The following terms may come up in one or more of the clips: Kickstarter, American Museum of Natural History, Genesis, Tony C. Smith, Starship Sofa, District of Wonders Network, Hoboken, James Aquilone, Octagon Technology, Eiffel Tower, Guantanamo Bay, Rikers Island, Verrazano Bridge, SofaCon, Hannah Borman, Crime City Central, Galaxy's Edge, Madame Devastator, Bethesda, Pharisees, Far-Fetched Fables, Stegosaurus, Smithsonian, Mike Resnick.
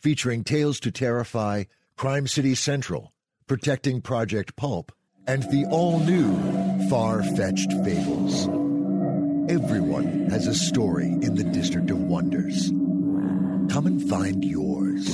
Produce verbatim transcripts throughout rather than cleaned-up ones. featuring Tales to Terrify, Crime City Central, Protecting Project Pulp, and the all-new Far-Fetched Fables. Everyone has a story in the District of Wonders. Come and find yours.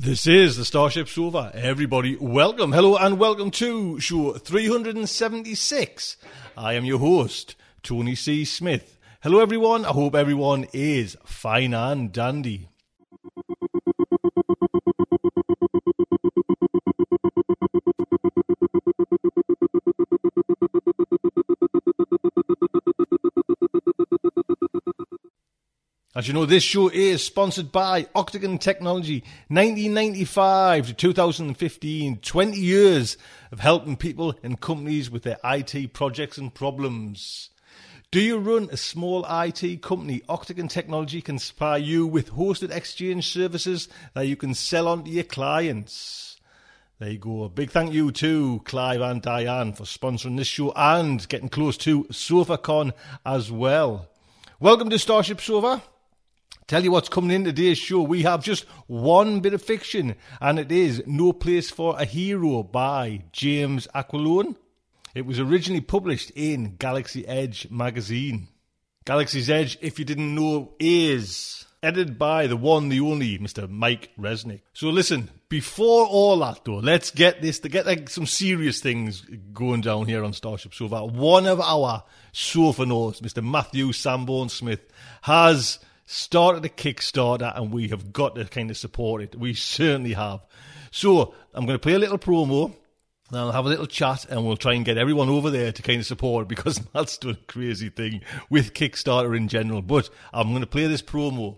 This is the Starship Sofa. Everybody, welcome. Hello and welcome to show three seventy-six. I am your host, Tony C. Smith. Hello everyone. I hope everyone is fine and dandy. As you know, this show is sponsored by Octagon Technology, nineteen ninety-five to two thousand fifteen, twenty years of helping people and companies with their I T projects and problems. Do you run a small I T company? Octagon Technology can supply you with hosted exchange services that you can sell on to your clients. There you go. A big thank you to Clive and Diane for sponsoring this show and getting close to SofaCon as well. Welcome to Starship Sofa. Tell you what's coming in today's show. We have just one bit of fiction, and it is No Place for a Hero by James Aquilone. It was originally published in Galaxy's Edge magazine. Galaxy's Edge, if you didn't know, is edited by the one, the only, Mister Mike Resnick. So listen, before all that though, let's get this to get like some serious things going down here on Starship Sofa. One of our sofa notes, Mister Matthew Sanborn Smith, has started a Kickstarter, and we have got to kind of support it. We certainly have. So I'm going to play a little promo, and I'll have a little chat, and we'll try and get everyone over there to kind of support it, because that's the crazy thing with Kickstarter in general. But I'm going to play this promo.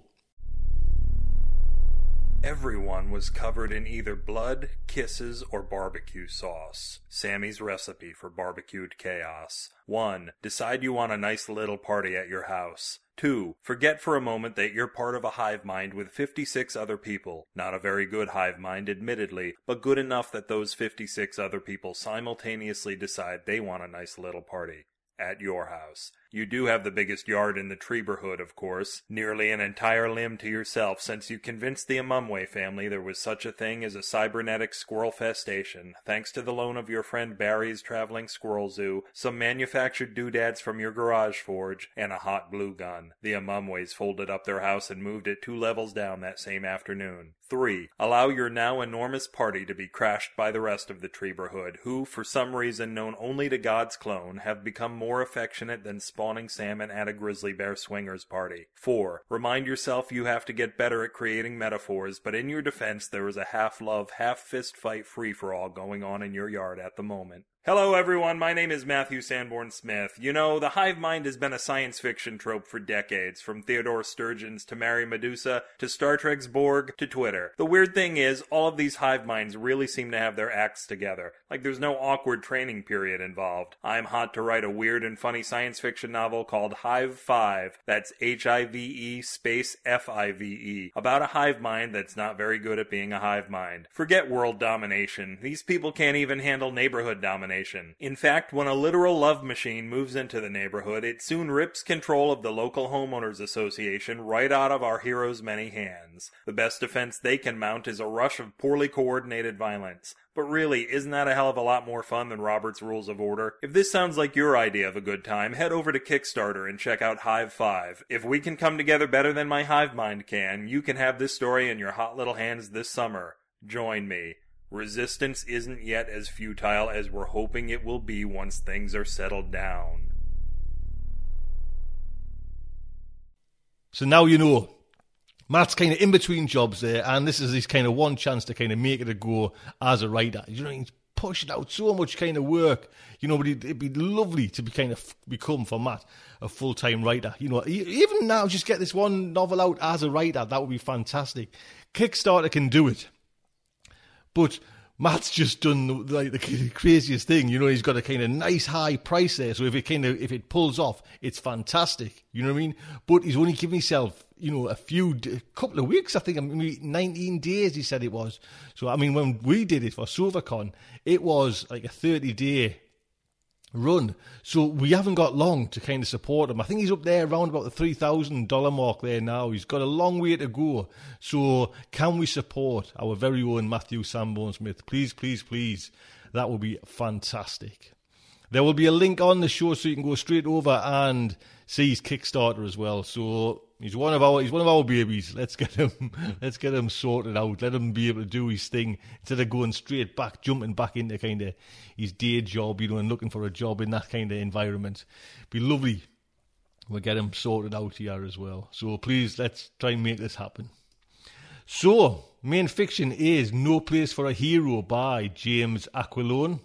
Everyone was covered in either blood, kisses, or barbecue sauce. Sammy's recipe for barbecued chaos. One, decide you want a nice little party at your house. Two, forget for a moment that you're part of a hive mind with fifty-six other people. Not a very good hive mind, admittedly, but good enough that those fifty-six other people simultaneously decide they want a nice little party at your house. You do have the biggest yard in the neighborhood, of course, nearly an entire limb to yourself, since you convinced the Amumway family there was such a thing as a cybernetic squirrel festation, thanks to the loan of your friend Barry's traveling squirrel zoo, some manufactured doodads from your garage forge, and a hot glue gun. The Amumways folded up their house and moved it two levels down that same afternoon. Three. Allow your now enormous party to be crashed by the rest of the neighborhood, who, for some reason known only to God's clone, have become more affectionate than spawning salmon at a grizzly bear swingers party. Four. Remind yourself you have to get better at creating metaphors, but in your defense there is a half-love, half-fist fight free-for-all going on in your yard at the moment. Hello everyone, my name is Matthew Sanborn Smith. You know, the hive mind has been a science fiction trope for decades, from Theodore Sturgeon's to Mary Medusa, to Star Trek's Borg, to Twitter. The weird thing is, all of these hive minds really seem to have their acts together, like there's no awkward training period involved. I'm hot to write a weird and funny science fiction novel called Hive five, that's H I V E space F I V E, about a hive mind that's not very good at being a hive mind. Forget world domination, these people can't even handle neighborhood domination. In fact, when a literal love machine moves into the neighborhood, it soon rips control of the local homeowners association right out of our heroes' many hands. The best defense they can mount is a rush of poorly coordinated violence. But really, isn't that a hell of a lot more fun than Robert's Rules of Order? If this sounds like your idea of a good time, head over to Kickstarter and check out Hive five. If we can come together better than my hive mind can, you can have this story in your hot little hands this summer. Join me. Resistance isn't yet as futile as we're hoping it will be once things are settled down. So now you know. Matt's kind of in between jobs there, and this is his kind of one chance to kind of make it a go as a writer. You know, he's pushed out so much kind of work, you know, but it'd be lovely to be kind of become, for Matt, a full-time writer. You know, even now, just get this one novel out as a writer. That would be fantastic. Kickstarter can do it. But Matt's just done like the craziest thing, you know. He's got a kind of nice high price there, so if it kind of if it pulls off, it's fantastic. You know what I mean? But he's only given himself, you know, a few a couple of weeks. I think I mean, nineteen days. He said it was. So I mean, when we did it for SofaCon, it was like a thirty day run. So we haven't got long to kind of support him. I think he's up there around about the three thousand dollar mark there now. He's got a long way to go. So can we support our very own Matthew Sanborn Smith? Please, please, please. That would be fantastic. There will be a link on the show so you can go straight over and see his Kickstarter as well. So he's one of our he's one of our babies. Let's get him let's get him sorted out. Let him be able to do his thing instead of going straight back, jumping back into kind of his day job, you know, and looking for a job in that kind of environment. Be lovely. We'll get him sorted out here as well. So please, let's try and make this happen. So, main fiction is No Place for a Hero by James Aquilone.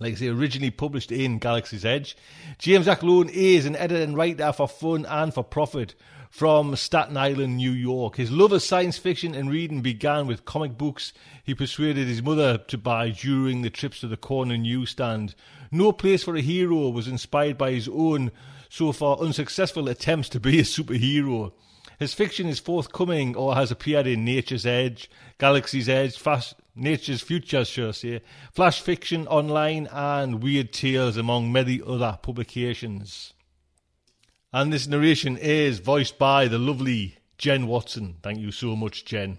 Like I say, originally published in Galaxy's Edge. James Aquilone is an editor and writer for fun and for profit from Staten Island, New York. His love of science fiction and reading began with comic books he persuaded his mother to buy during the trips to the corner newsstand. No Place for a Hero was inspired by his own, so far unsuccessful, attempts to be a superhero. His fiction is forthcoming or has appeared in Nature's Edge, Galaxy's Edge, Fast... Nature's Future, shall I say, Flash Fiction Online, and Weird Tales, among many other publications. And this narration is voiced by the lovely Jen Watson. Thank you so much, Jen.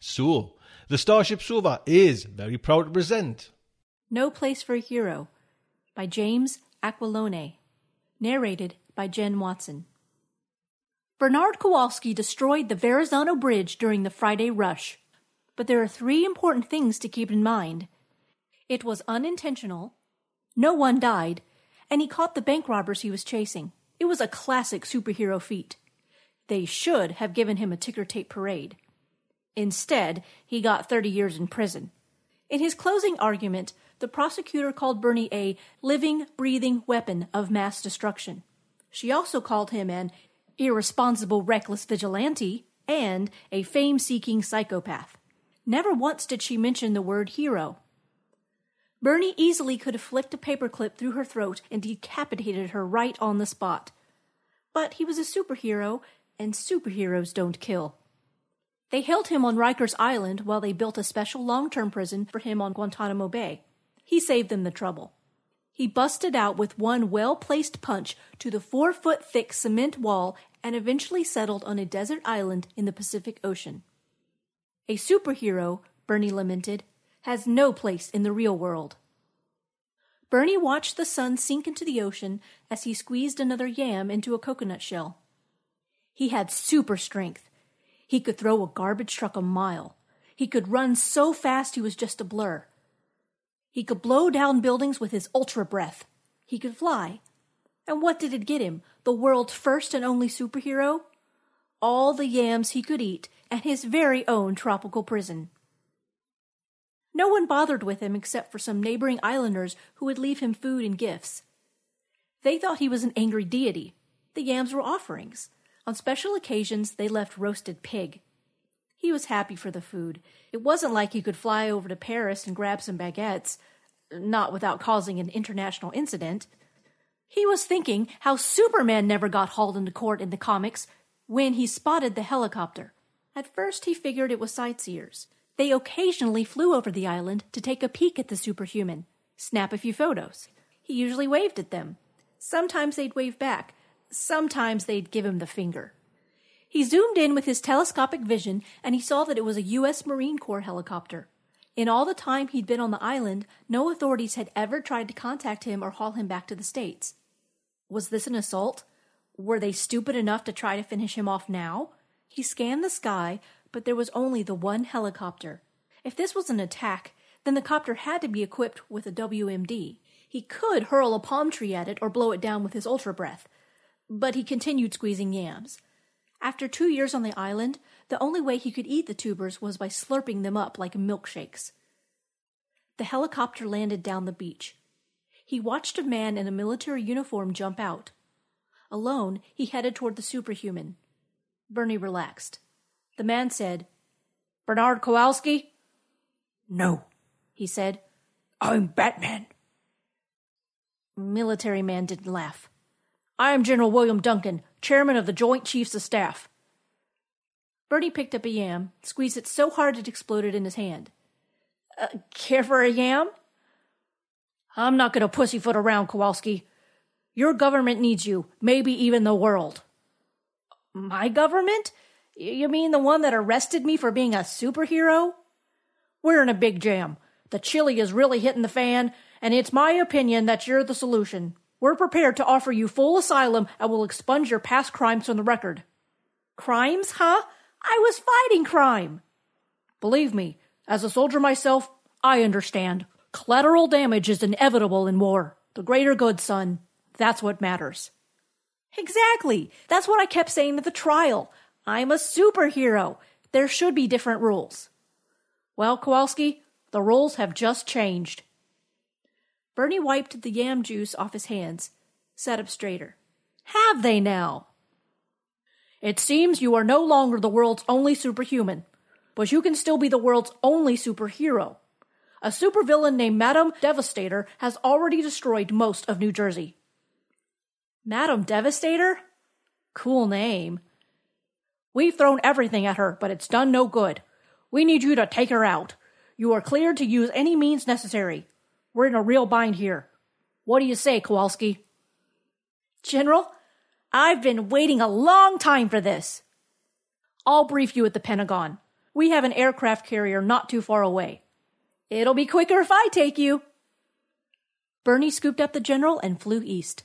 So, the Starship Sofa is very proud to present No Place for a Hero by James Aquilone, narrated by Jen Watson. Bernard Kowalski destroyed the Verrazano Bridge during the Friday rush. But there are three important things to keep in mind. It was unintentional, no one died, and he caught the bank robbers he was chasing. It was a classic superhero feat. They should have given him a ticker tape parade. Instead, he got thirty years in prison. In his closing argument, the prosecutor called Bernie a living, breathing weapon of mass destruction. She also called him an irresponsible, reckless vigilante and a fame-seeking psychopath. Never once did she mention the word hero. Bernie easily could have flicked a paperclip through her throat and decapitated her right on the spot. But he was a superhero, and superheroes don't kill. They held him on Rikers Island while they built a special long-term prison for him on Guantanamo Bay. He saved them the trouble. He busted out with one well-placed punch to the four-foot-thick cement wall and eventually settled on a desert island in the Pacific Ocean. A superhero, Bernie lamented, has no place in the real world. Bernie watched the sun sink into the ocean as he squeezed another yam into a coconut shell. He had super strength. He could throw a garbage truck a mile. He could run so fast he was just a blur. He could blow down buildings with his ultra breath. He could fly. And what did it get him? The world's first and only superhero? All the yams he could eat, and his very own tropical prison. No one bothered with him except for some neighboring islanders who would leave him food and gifts. They thought he was an angry deity. The yams were offerings. On special occasions, they left roasted pig. He was happy for the food. It wasn't like he could fly over to Paris and grab some baguettes, not without causing an international incident. He was thinking how Superman never got hauled into court in the comics when he spotted the helicopter. At first, he figured it was sightseers. They occasionally flew over the island to take a peek at the superhuman, snap a few photos. He usually waved at them. Sometimes they'd wave back. Sometimes they'd give him the finger. He zoomed in with his telescopic vision, and he saw that it was a U S Marine Corps helicopter. In all the time he'd been on the island, no authorities had ever tried to contact him or haul him back to the States. Was this an assault? Were they stupid enough to try to finish him off now? He scanned the sky, but there was only the one helicopter. If this was an attack, then the copter had to be equipped with a W M D. He could hurl a palm tree at it or blow it down with his ultra-breath, but he continued squeezing yams. After two years on the island, the only way he could eat the tubers was by slurping them up like milkshakes. The helicopter landed down the beach. He watched a man in a military uniform jump out. Alone, he headed toward the superhuman. Bernie relaxed. The man said, "Bernard Kowalski?" "No," he said. "I'm Batman." Military man didn't laugh. "I am General William Duncan, chairman of the Joint Chiefs of Staff." Bernie picked up a yam, squeezed it so hard it exploded in his hand. Uh, care for a yam? "I'm not going to pussyfoot around, Kowalski. Your government needs you, maybe even the world." "My government? You mean the one that arrested me for being a superhero?" "We're in a big jam. The chili is really hitting the fan, and it's my opinion that you're the solution. We're prepared to offer you full asylum and will expunge your past crimes from the record." "Crimes, huh? I was fighting crime." "Believe me, as a soldier myself, I understand. Collateral damage is inevitable in war. The greater good, son. That's what matters." "Exactly. That's what I kept saying at the trial. I'm a superhero. There should be different rules." "Well, Kowalski, the rules have just changed." Bernie wiped the yam juice off his hands, sat up straighter. "Have they now?" "It seems you are no longer the world's only superhuman, but you can still be the world's only superhero. A supervillain named Madame Devastator has already destroyed most of New Jersey." "Madame Devastator? Cool name." "We've thrown everything at her, but it's done no good. We need you to take her out. You are cleared to use any means necessary. We're in a real bind here. What do you say, Kowalski?" "General, I've been waiting a long time for this." "I'll brief you at the Pentagon. We have an aircraft carrier not too far away." "It'll be quicker if I take you." Bernie scooped up the general and flew east.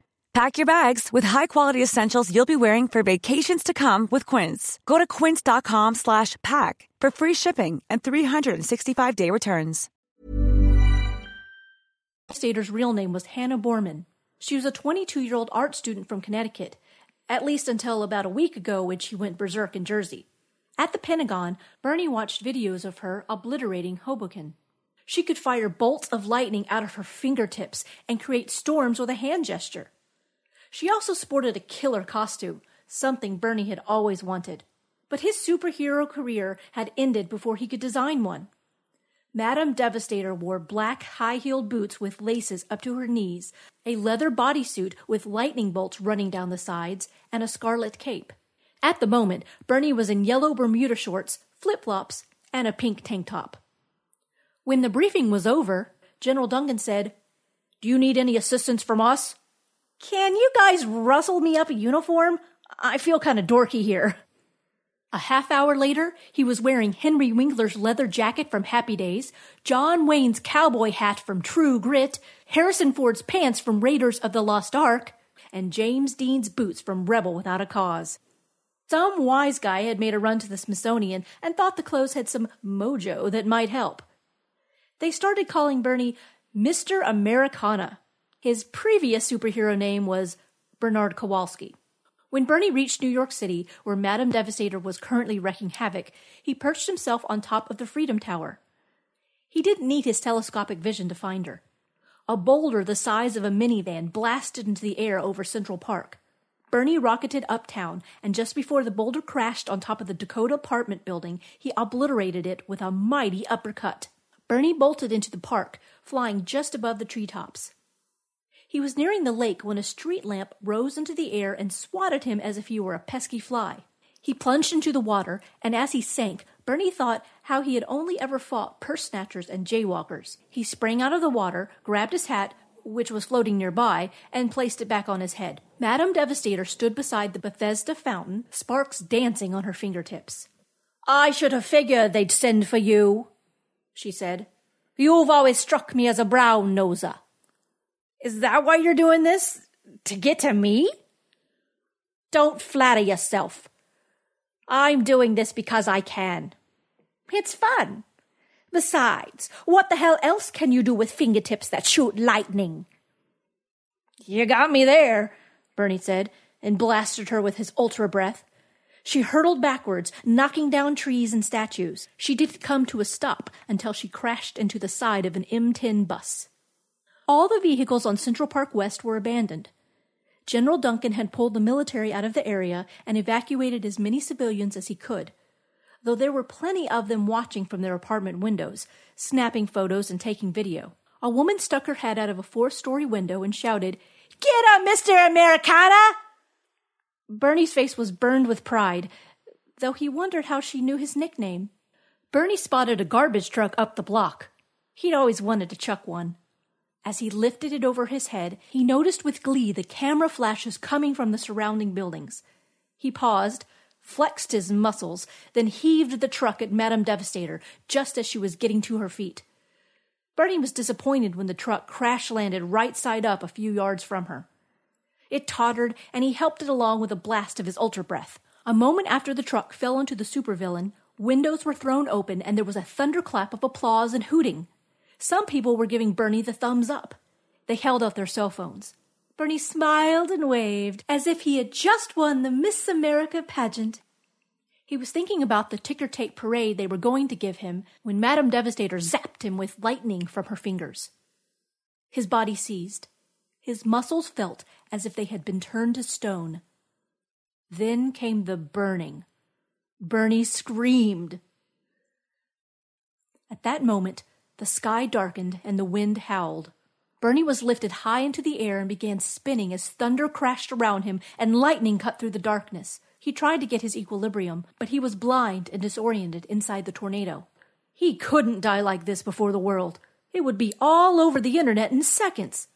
Pack your bags with high-quality essentials you'll be wearing for vacations to come with Quince. Go to quince dot com slash pack for free shipping and three sixty-five day returns. Devastator's real name was Hannah Borman. She was a twenty-two-year-old art student from Connecticut, at least until about a week ago when she went berserk in Jersey. At the Pentagon, Bernie watched videos of her obliterating Hoboken. She could fire bolts of lightning out of her fingertips and create storms with a hand gesture. She also sported a killer costume, something Bernie had always wanted. But his superhero career had ended before he could design one. Madame Devastator wore black high-heeled boots with laces up to her knees, a leather bodysuit with lightning bolts running down the sides, and a scarlet cape. At the moment, Bernie was in yellow Bermuda shorts, flip-flops, and a pink tank top. When the briefing was over, General Duncan said, "Do you need any assistance from us?" "Can you guys rustle me up a uniform? I feel kind of dorky here." A half hour later, he was wearing Henry Winkler's leather jacket from Happy Days, John Wayne's cowboy hat from True Grit, Harrison Ford's pants from Raiders of the Lost Ark, and James Dean's boots from Rebel Without a Cause. Some wise guy had made a run to the Smithsonian and thought the clothes had some mojo that might help. They started calling Bernie Mister Americana. His previous superhero name was Bernard Kowalski. When Bernie reached New York City, where Madame Devastator was currently wreaking havoc, he perched himself on top of the Freedom Tower. He didn't need his telescopic vision to find her. A boulder the size of a minivan blasted into the air over Central Park. Bernie rocketed uptown, and just before the boulder crashed on top of the Dakota apartment building, he obliterated it with a mighty uppercut. Bernie bolted into the park, flying just above the treetops. He was nearing the lake when a street lamp rose into the air and swatted him as if he were a pesky fly. He plunged into the water, and as he sank, Bernie thought how he had only ever fought purse snatchers and jaywalkers. He sprang out of the water, grabbed his hat, which was floating nearby, and placed it back on his head. Madame Devastator stood beside the Bethesda fountain, sparks dancing on her fingertips. "I should have figured they'd send for you," she said. "You've always struck me as a brown-noser." "Is that why you're doing this? To get to me?" "Don't flatter yourself. I'm doing this because I can. It's fun. Besides, what the hell else can you do with fingertips that shoot lightning?" "You got me there," Bernie said, and blasted her with his ultra-breath. She hurtled backwards, knocking down trees and statues. She didn't come to a stop until she crashed into the side of an M ten bus. All the vehicles on Central Park West were abandoned. General Duncan had pulled the military out of the area and evacuated as many civilians as he could, though there were plenty of them watching from their apartment windows, snapping photos and taking video. A woman stuck her head out of a four-story window and shouted, "Get up, Mister Americana!" Bernie's face was burned with pride, though he wondered how she knew his nickname. Bernie spotted a garbage truck up the block. He'd always wanted to chuck one. As he lifted it over his head, he noticed with glee the camera flashes coming from the surrounding buildings. He paused, flexed his muscles, then heaved the truck at Madame Devastator just as she was getting to her feet. Bernie was disappointed when the truck crash-landed right side up a few yards from her. It tottered, and he helped it along with a blast of his ultra-breath. A moment after the truck fell onto the supervillain, windows were thrown open and there was a thunderclap of applause and hooting. Some people were giving Bernie the thumbs up. They held out their cell phones. Bernie smiled and waved, as if he had just won the Miss America pageant. He was thinking about the ticker tape parade they were going to give him when Madame Devastator zapped him with lightning from her fingers. His body seized. His muscles felt as if they had been turned to stone. Then came the burning. Bernie screamed. At that moment, the sky darkened and the wind howled. Bernie was lifted high into the air and began spinning as thunder crashed around him and lightning cut through the darkness. He tried to get his equilibrium, but he was blind and disoriented inside the tornado. He couldn't die like this before the world. It would be all over the internet in seconds.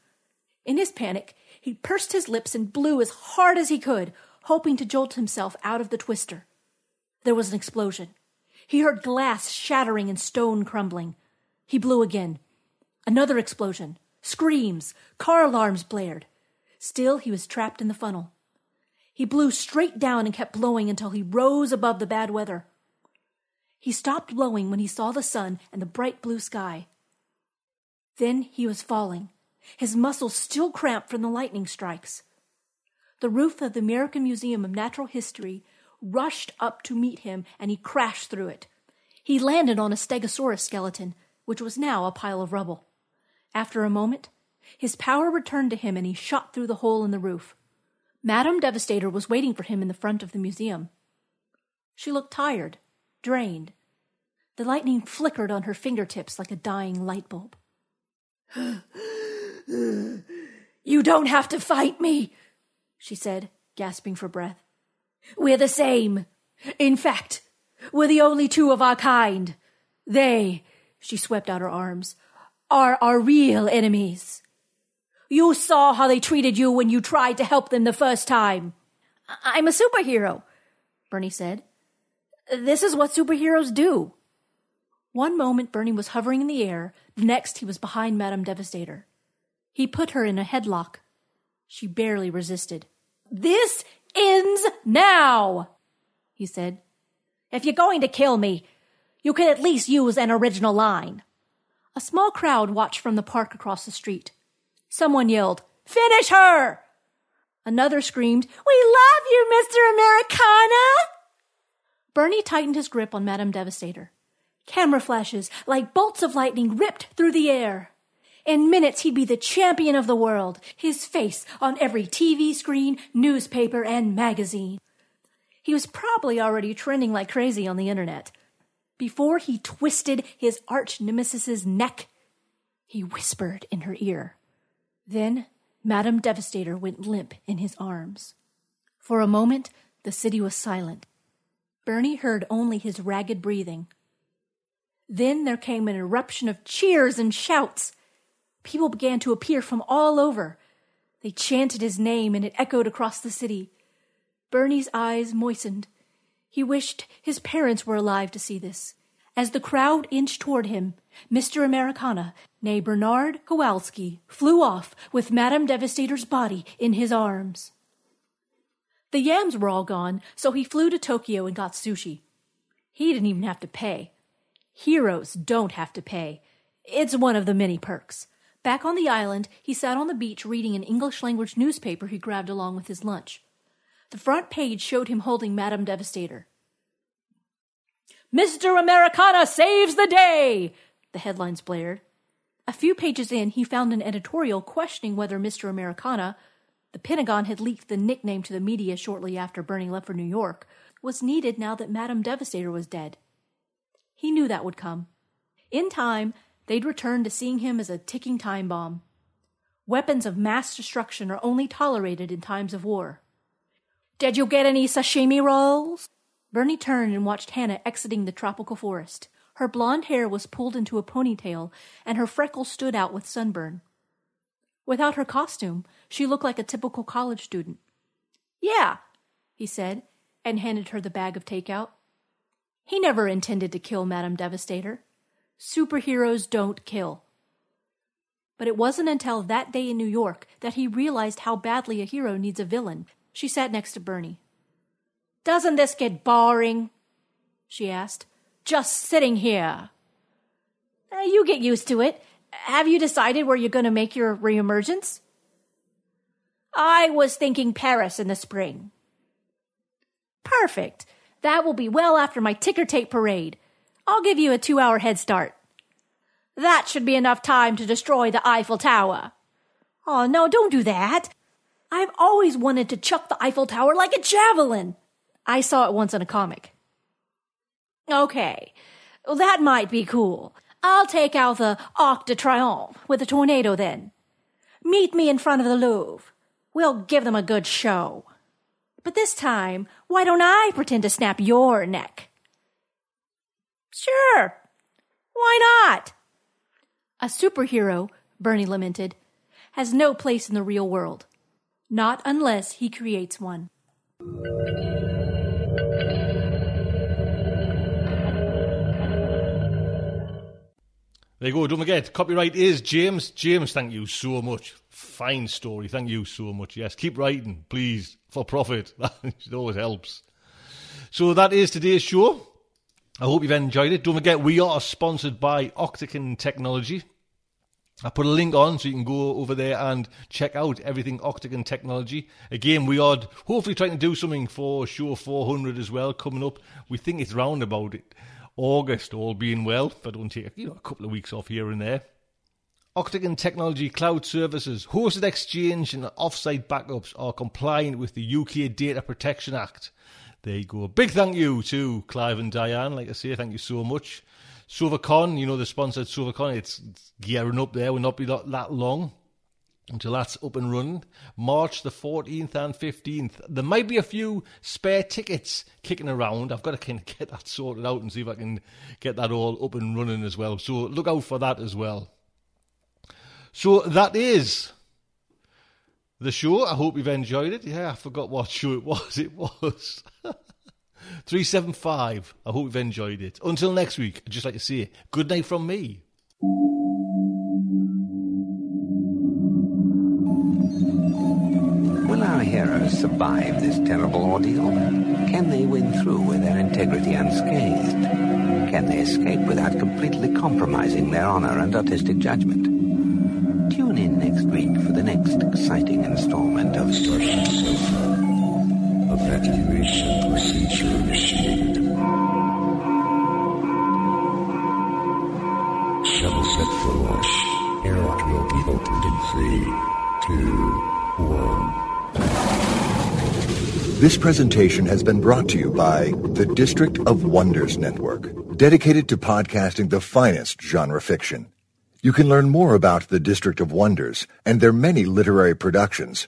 In his panic, he pursed his lips and blew as hard as he could, hoping to jolt himself out of the twister. There was an explosion. He heard glass shattering and stone crumbling. He blew again. Another explosion. Screams. Car alarms blared. Still, he was trapped in the funnel. He blew straight down and kept blowing until he rose above the bad weather. He stopped blowing when he saw the sun and the bright blue sky. Then he was falling, his muscles still cramped from the lightning strikes. The roof of the American Museum of Natural History rushed up to meet him, and he crashed through it. He landed on a Stegosaurus skeleton, which was now a pile of rubble. After a moment, his power returned to him, and he shot through the hole in the roof. Madame Devastator was waiting for him in the front of the museum. She looked tired, drained. The lightning flickered on her fingertips like a dying light bulb. "You don't have to fight me," she said, gasping for breath. "We're the same. In fact, we're the only two of our kind. They," she swept out her arms, "are our real enemies. You saw how they treated you when you tried to help them the first time." "I'm a superhero," Bernie said. "This is what superheroes do." One moment Bernie was hovering in the air, the next he was behind Madame Devastator. He put her in a headlock. She barely resisted. "This ends now," he said. "If you're going to kill me, you could at least use an original line." A small crowd watched from the park across the street. Someone yelled, "Finish her!" Another screamed, "We love you, Mister Americana!" Bernie tightened his grip on Madame Devastator. Camera flashes, like bolts of lightning, ripped through the air. In minutes, he'd be the champion of the world, his face on every T V screen, newspaper, and magazine. He was probably already trending like crazy on the internet. Before he twisted his arch-nemesis's neck, he whispered in her ear. Then Madame Devastator went limp in his arms. For a moment, the city was silent. Bernie heard only his ragged breathing. Then there came an eruption of cheers and shouts. People began to appear from all over. They chanted his name, and it echoed across the city. Bernie's eyes moistened. He wished his parents were alive to see this. As the crowd inched toward him, Mister Americana, nay Bernard Kowalski, flew off with Madame Devastator's body in his arms. The yams were all gone, so he flew to Tokyo and got sushi. He didn't even have to pay. Heroes don't have to pay. It's one of the many perks. Back on the island, he sat on the beach reading an English-language newspaper he grabbed along with his lunch. The front page showed him holding Madame Devastator. "Mister Americana saves the day!" the headlines blared. A few pages in, he found an editorial questioning whether Mister Americana, the Pentagon had leaked the nickname to the media shortly after Bernie left for New York, was needed now that Madame Devastator was dead. He knew that would come. In time, they'd return to seeing him as a ticking time bomb. Weapons of mass destruction are only tolerated in times of war. "Did you get any sashimi rolls?" Bernie turned and watched Hannah exiting the tropical forest. Her blonde hair was pulled into a ponytail, and her freckles stood out with sunburn. Without her costume, she looked like a typical college student. "Yeah," he said, and handed her the bag of takeout. He never intended to kill Madame Devastator. Superheroes don't kill. But it wasn't until that day in New York that he realized how badly a hero needs a villain. She sat next to Bernie. "Doesn't this get boring?" she asked. "Just sitting here." Uh, "you get used to it. Have you decided where you're going to make your reemergence?" "I was thinking Paris in the spring." "Perfect. That will be well after my ticker tape parade. I'll give you a two-hour head start." "That should be enough time to destroy the Eiffel Tower." "Oh, no, don't do that. I've always wanted to chuck the Eiffel Tower like a javelin. I saw it once in a comic." "Okay, well, that might be cool. I'll take out the Arc de Triomphe with a tornado then. Meet me in front of the Louvre. We'll give them a good show. But this time, why don't I pretend to snap your neck?" "Sure. Why not?" A superhero, Bernie lamented, has no place in the real world. Not unless he creates one. There you go. Don't forget, copyright is James. James, thank you so much. Fine story. Thank you so much. Yes, keep writing, please, for profit. It always helps. So that is today's show. I hope you've enjoyed it. Don't forget, we are sponsored by Octagon Technology. I put a link on so you can go over there and check out everything Octagon Technology. Again, we are hopefully trying to do something for show four hundred as well coming up. We think it's round about it. August, all being well, if I don't take you know, a couple of weeks off here and there. Octagon Technology Cloud Services, hosted exchange and offsite backups are compliant with the U K Data Protection Act. There you go. A big thank you to Clive and Diane. Like I say, thank you so much. SofaCon, you know the sponsor at SofaCon, it's gearing up there, will not be that, that long until that's up and running. March the fourteenth and fifteenth. There might be a few spare tickets kicking around. I've got to kind of get that sorted out and see if I can get that all up and running as well. So look out for that as well. So that is the show. I hope you've enjoyed it. Yeah, I forgot what show it was. It was... three seventy-five. I hope you've enjoyed it. Until next week, I'd just like to say good night from me. Will our heroes survive this terrible ordeal? Can they win through with their integrity unscathed? Can they escape without completely compromising their honor and artistic judgment? Tune in next week for the next exciting installment of Starship Sofa. Evacuation procedure initiated. Shuttle set for launch. Airlock will be opened in three, two, one. This presentation has been brought to you by the District of Wonders Network, dedicated to podcasting the finest genre fiction. You can learn more about the District of Wonders and their many literary productions.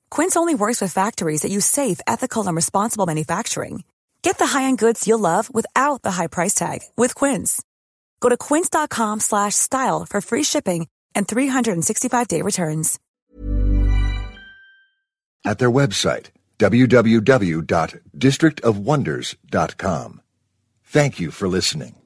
Quince only works with factories that use safe, ethical, and responsible manufacturing. Get the high-end goods you'll love without the high price tag with Quince. Go to quince.com slash style for free shipping and three hundred sixty-five day returns. At their website, w w w dot district of wonders dot com. Thank you for listening.